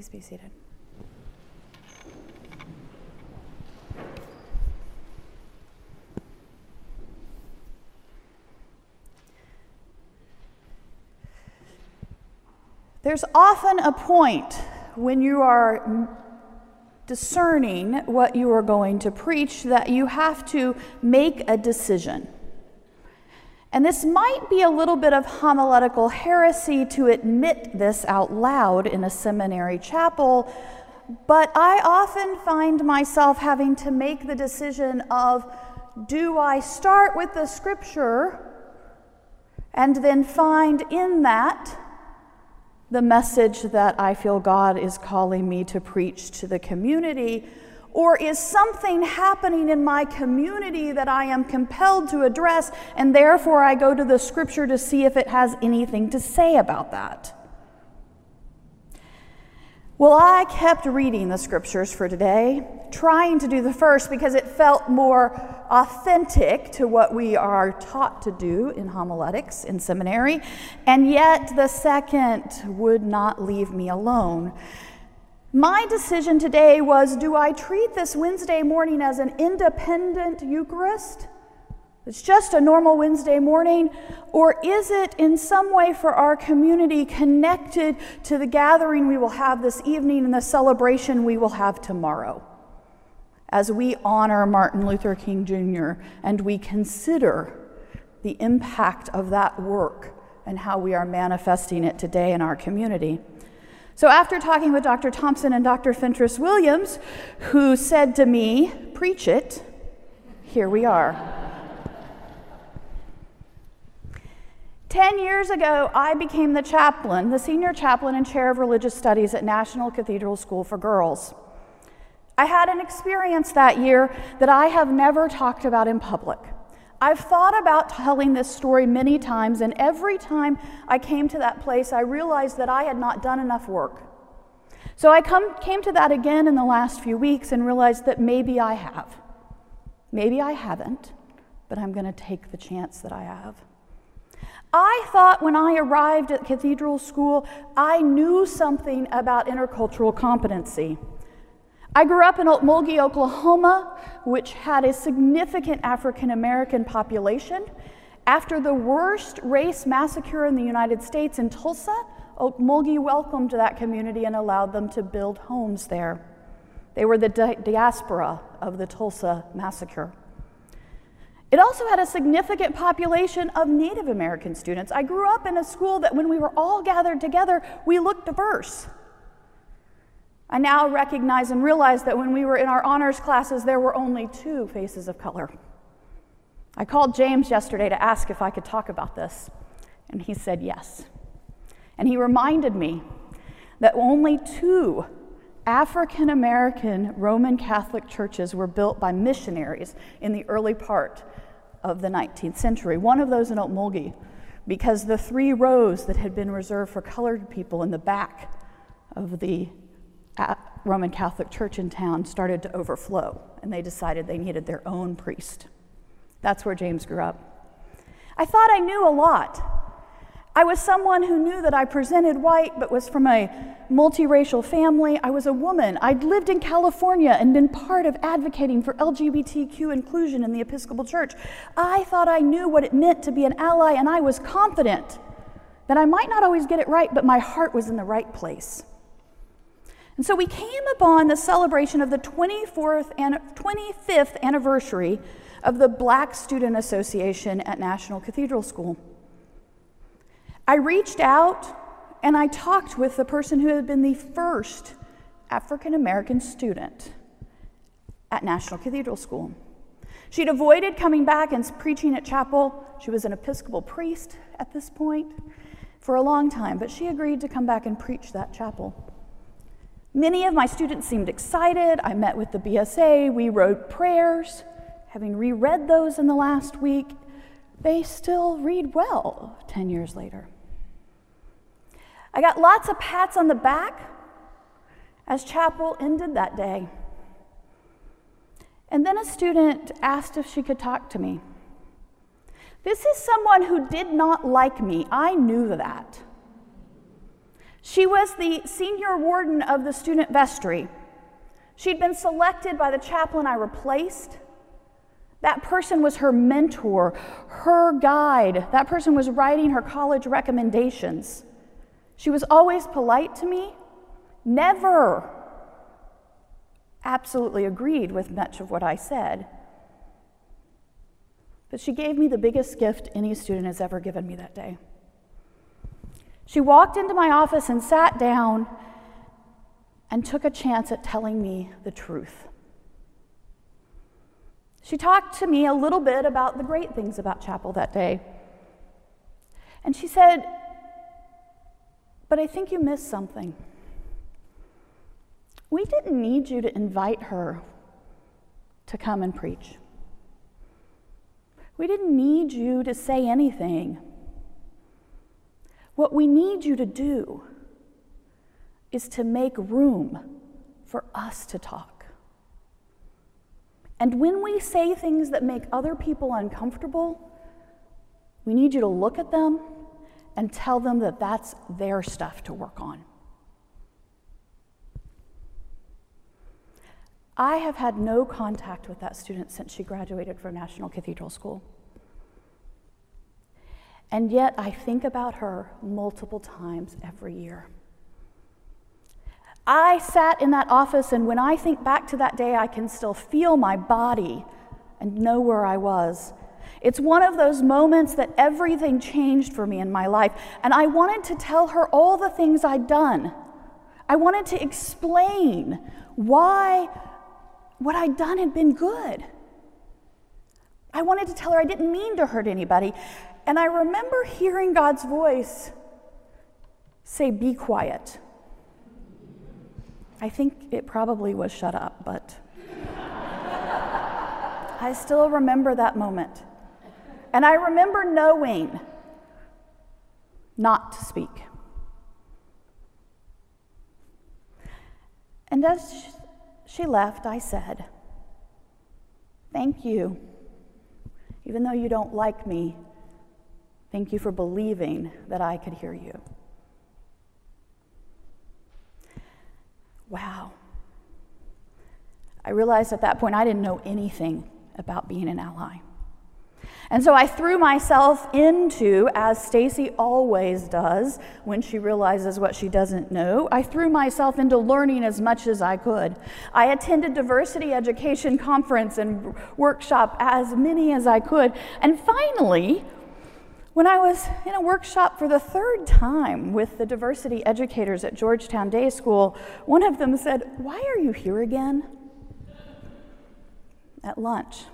Please be seated. There's often a point when you are discerning what you are going to preach that you have to make a decision. And this might be a little bit of homiletical heresy to admit this out loud in a seminary chapel, but I often find myself having to make the decision of, do I start with the scripture and then find in that the message that I feel God is calling me to preach to the community? Or is something happening in my community that I am compelled to address, and therefore I go to the scripture to see if it has anything to say about that? Well, I kept reading the scriptures for today, trying to do the first because it felt more authentic to what we are taught to do in homiletics in seminary, and yet the second would not leave me alone. My decision today was, do I treat this Wednesday morning as an independent Eucharist? It's just a normal Wednesday morning, or is it in some way for our community connected to the gathering we will have this evening and the celebration we will have tomorrow as we honor Martin Luther King Jr. and we consider the impact of that work and how we are manifesting it today in our community? So after talking with Dr. Thompson and Dr. Fentress-Williams, who said to me, preach it, here we are. 10 years ago, I became the chaplain, the senior chaplain and chair of religious studies at National Cathedral School for Girls. I had an experience that year that I have never talked about in public. I've thought about telling this story many times, and every time I came to that place, I realized that I had not done enough work. So I came to that again in the last few weeks and realized that maybe I have. Maybe I haven't, but I'm going to take the chance that I have. I thought when I arrived at Cathedral School, I knew something about intercultural competency. I grew up in Okmulgee, Oklahoma, which had a significant African American population. After the worst race massacre in the United States in Tulsa, Okmulgee welcomed that community and allowed them to build homes there. They were the diaspora of the Tulsa massacre. It also had a significant population of Native American students. I grew up in a school that when we were all gathered together, we looked diverse. I now recognize and realize that when we were in our honors classes, there were only two faces of color. I called James yesterday to ask if I could talk about this, and he said yes. And he reminded me that only two African American Roman Catholic churches were built by missionaries in the early part of the 19th century. One of those in Okmulgee, because the three rows that had been reserved for colored people in the back of the Roman Catholic Church in town started to overflow, and they decided they needed their own priest. That's where James grew up. I thought I knew a lot. I was someone who knew that I presented white, but was from a multiracial family. I was a woman. I'd lived in California and been part of advocating for LGBTQ inclusion in the Episcopal Church. I thought I knew what it meant to be an ally, and I was confident that I might not always get it right, but my heart was in the right place. And so we came upon the celebration of the 25th anniversary of the Black Student Association at National Cathedral School. I reached out and I talked with the person who had been the first African American student at National Cathedral School. She'd avoided coming back and preaching at chapel. She was an Episcopal priest at this point for a long time, but she agreed to come back and preach that chapel. Many of my students seemed excited. I met with the BSA. We wrote prayers. Having reread those in the last week, they still read well 10 years later. I got lots of pats on the back as chapel ended that day. And then a student asked if she could talk to me. This is someone who did not like me. I knew that. She was the senior warden of the student vestry. She'd been selected by the chaplain I replaced. That person was her mentor, her guide. That person was writing her college recommendations. She was always polite to me, never absolutely agreed with much of what I said. But she gave me the biggest gift any student has ever given me that day. She walked into my office and sat down and took a chance at telling me the truth. She talked to me a little bit about the great things about chapel that day. And she said, "But I think you missed something. We didn't need you to invite her to come and preach. We didn't need you to say anything. What we need you to do is to make room for us to talk. And when we say things that make other people uncomfortable, we need you to look at them and tell them that that's their stuff to work on." I have had no contact with that student since she graduated from National Cathedral School. And yet I think about her multiple times every year. I sat in that office, and when I think back to that day, I can still feel my body and know where I was. It's one of those moments that everything changed for me in my life, and I wanted to tell her all the things I'd done. I wanted to explain why what I'd done had been good. I wanted to tell her I didn't mean to hurt anybody. And I remember hearing God's voice say, "Be quiet." I think it probably was "shut up," but I still remember that moment. And I remember knowing not to speak. And as she left, I said, "Thank you. Even though you don't like me, thank you for believing that I could hear you." Wow. I realized at that point I didn't know anything about being an ally. And so I threw myself into, as Stacy always does when she realizes what she doesn't know, I threw myself into learning as much as I could. I attended diversity education conference and workshop as many as I could. And finally, when I was in a workshop for the third time with the diversity educators at Georgetown Day School, one of them said, "Why are you here again?" at lunch.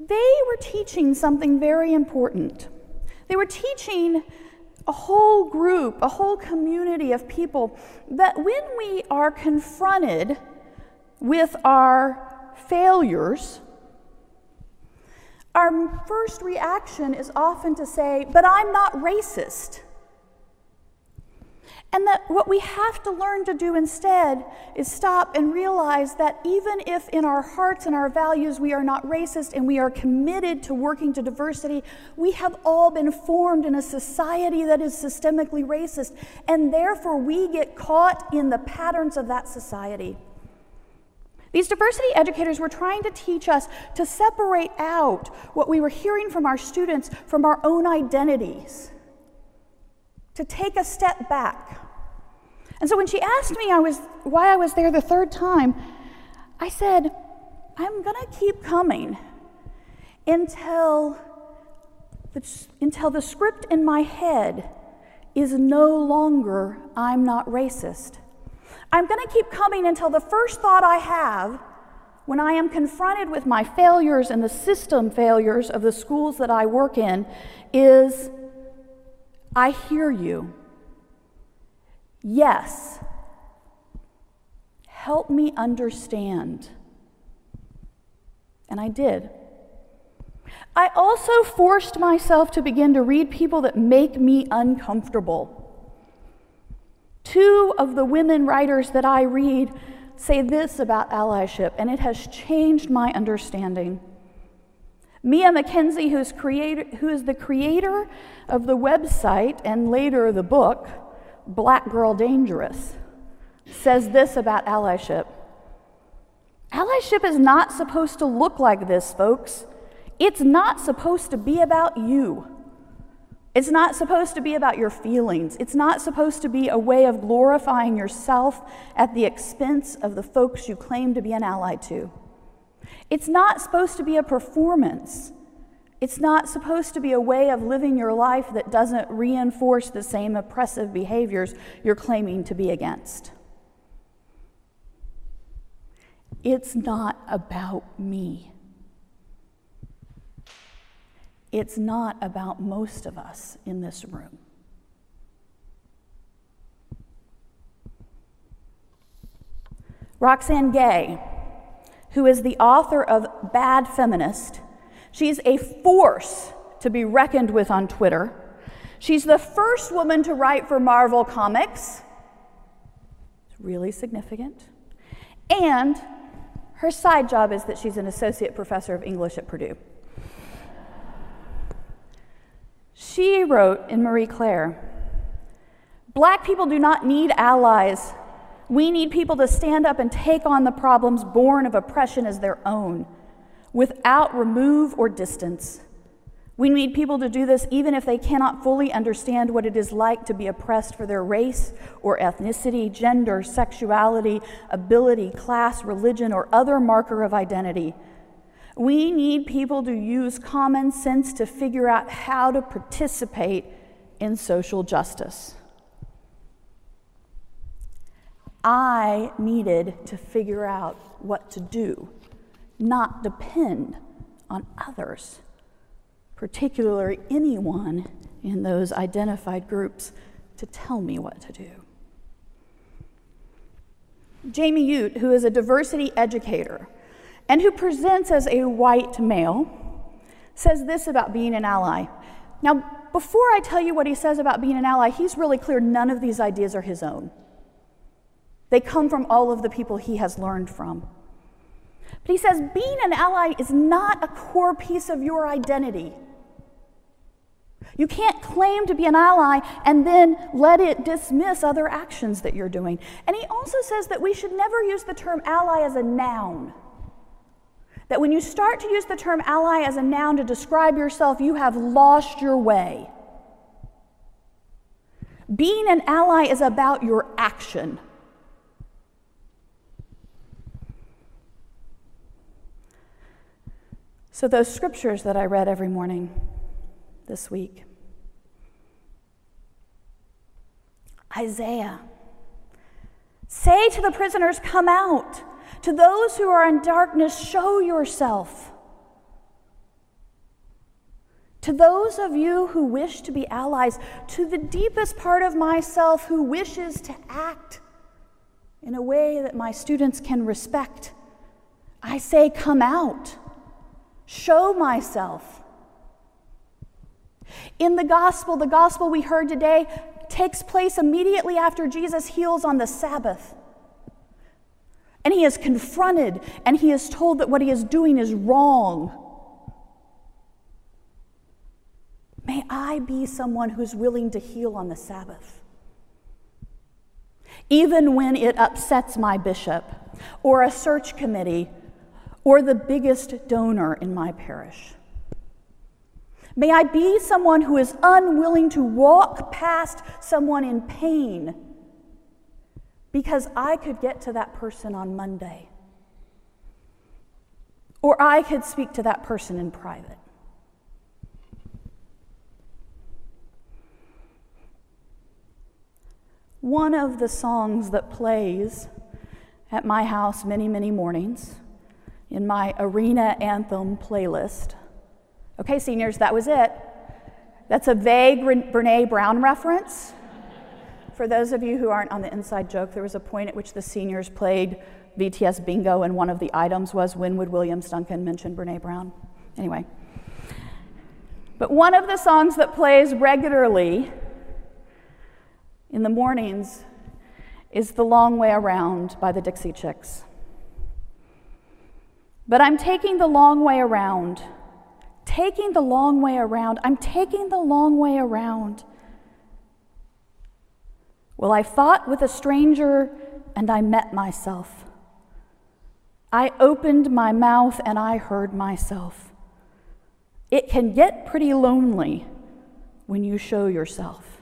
They were teaching something very important. They were teaching a whole group, a whole community of people, that when we are confronted with our failures, our first reaction is often to say, "But I'm not racist." And that what we have to learn to do instead is stop and realize that even if in our hearts and our values we are not racist and we are committed to working to diversity, we have all been formed in a society that is systemically racist, and therefore we get caught in the patterns of that society. These diversity educators were trying to teach us to separate out what we were hearing from our students from our own identities, to take a step back. And so when she asked me why I was there the third time, I said, "I'm gonna keep coming until the script in my head is no longer 'I'm not racist.' I'm gonna keep coming until the first thought I have when I am confronted with my failures and the system failures of the schools that I work in is, 'I hear you. Yes. Help me understand.'" And I did. I also forced myself to begin to read people that make me uncomfortable. Two of the women writers that I read say this about allyship, and it has changed my understanding. Mia McKenzie, who is the creator of the website and later the book, Black Girl Dangerous, says this about allyship. Allyship is not supposed to look like this, folks. It's not supposed to be about you. It's not supposed to be about your feelings. It's not supposed to be a way of glorifying yourself at the expense of the folks you claim to be an ally to. It's not supposed to be a performance. It's not supposed to be a way of living your life that doesn't reinforce the same oppressive behaviors you're claiming to be against. It's not about me. It's not about most of us in this room. Roxane Gay, who is the author of Bad Feminist, she's a force to be reckoned with on Twitter. She's the first woman to write for Marvel Comics. It's really significant. And her side job is that she's an associate professor of English at Purdue. She wrote in Marie Claire, "Black people do not need allies. We need people to stand up and take on the problems born of oppression as their own, without remove or distance. We need people to do this even if they cannot fully understand what it is like to be oppressed for their race or ethnicity, gender, sexuality, ability, class, religion, or other marker of identity. We need people to use common sense to figure out how to participate in social justice." I needed to figure out what to do, not depend on others, particularly anyone in those identified groups, to tell me what to do. Jamie Ute, who is a diversity educator and who presents as a white male, says this about being an ally. Now, before I tell you what he says about being an ally, he's really clear none of these ideas are his own. They come from all of the people he has learned from. But he says, being an ally is not a core piece of your identity. You can't claim to be an ally and then let it dismiss other actions that you're doing. And he also says that we should never use the term ally as a noun. That when you start to use the term ally as a noun to describe yourself, you have lost your way. Being an ally is about your action. So those scriptures that I read every morning this week. Isaiah, "Say to the prisoners, come out. To those who are in darkness, show yourself. To those of you who wish to be allies, to the deepest part of myself who wishes to act in a way that my students can respect, I say, come out. Show myself." In the gospel we heard today takes place immediately after Jesus heals on the Sabbath. And he is confronted, and he is told that what he is doing is wrong. May I be someone who's willing to heal on the Sabbath, even when it upsets my bishop or a search committee or the biggest donor in my parish. May I be someone who is unwilling to walk past someone in pain because I could get to that person on Monday, or I could speak to that person in private. One of the songs that plays at my house many, many mornings in my Arena Anthem playlist. Okay, seniors, that was it. That's a vague Brené Brown reference. For those of you who aren't on the inside joke, there was a point at which the seniors played BTS Bingo, and one of the items was, when would William Duncan mention Brené Brown? Anyway. But one of the songs that plays regularly in the mornings is The Long Way Around by the Dixie Chicks. But I'm taking the long way around, taking the long way around. I'm taking the long way around. Well, I fought with a stranger and I met myself. I opened my mouth and I heard myself. It can get pretty lonely when you show yourself.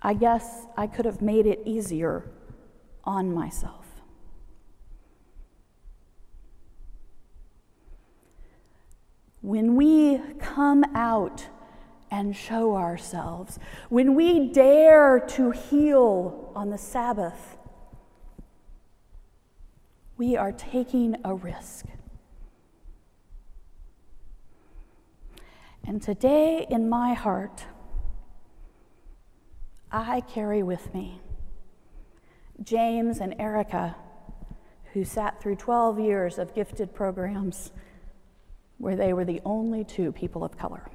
I guess I could have made it easier on myself. When we come out and show ourselves, when we dare to heal on the Sabbath, we are taking a risk. And today in my heart, I carry with me James and Erica, who sat through 12 years of gifted programs where they were the only two people of color.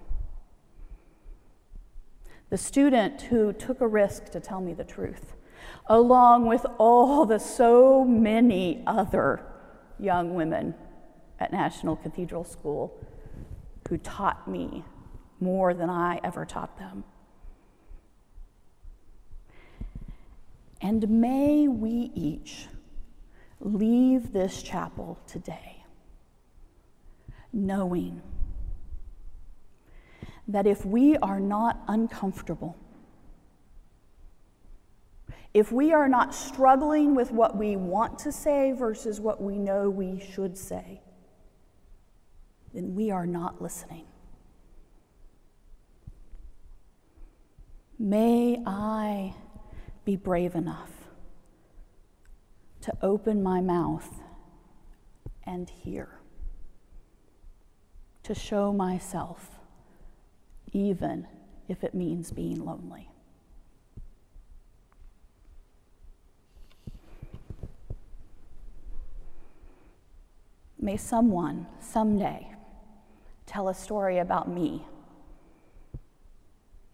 The student who took a risk to tell me the truth, along with all the so many other young women at National Cathedral School who taught me more than I ever taught them. And may we each leave this chapel today knowing that if we are not uncomfortable, if we are not struggling with what we want to say versus what we know we should say, then we are not listening. May I be brave enough to open my mouth and hear, to show myself, even if it means being lonely. May someone, someday, tell a story about me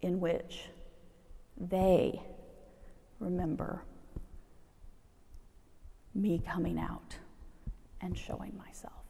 in which they remember me coming out and showing myself.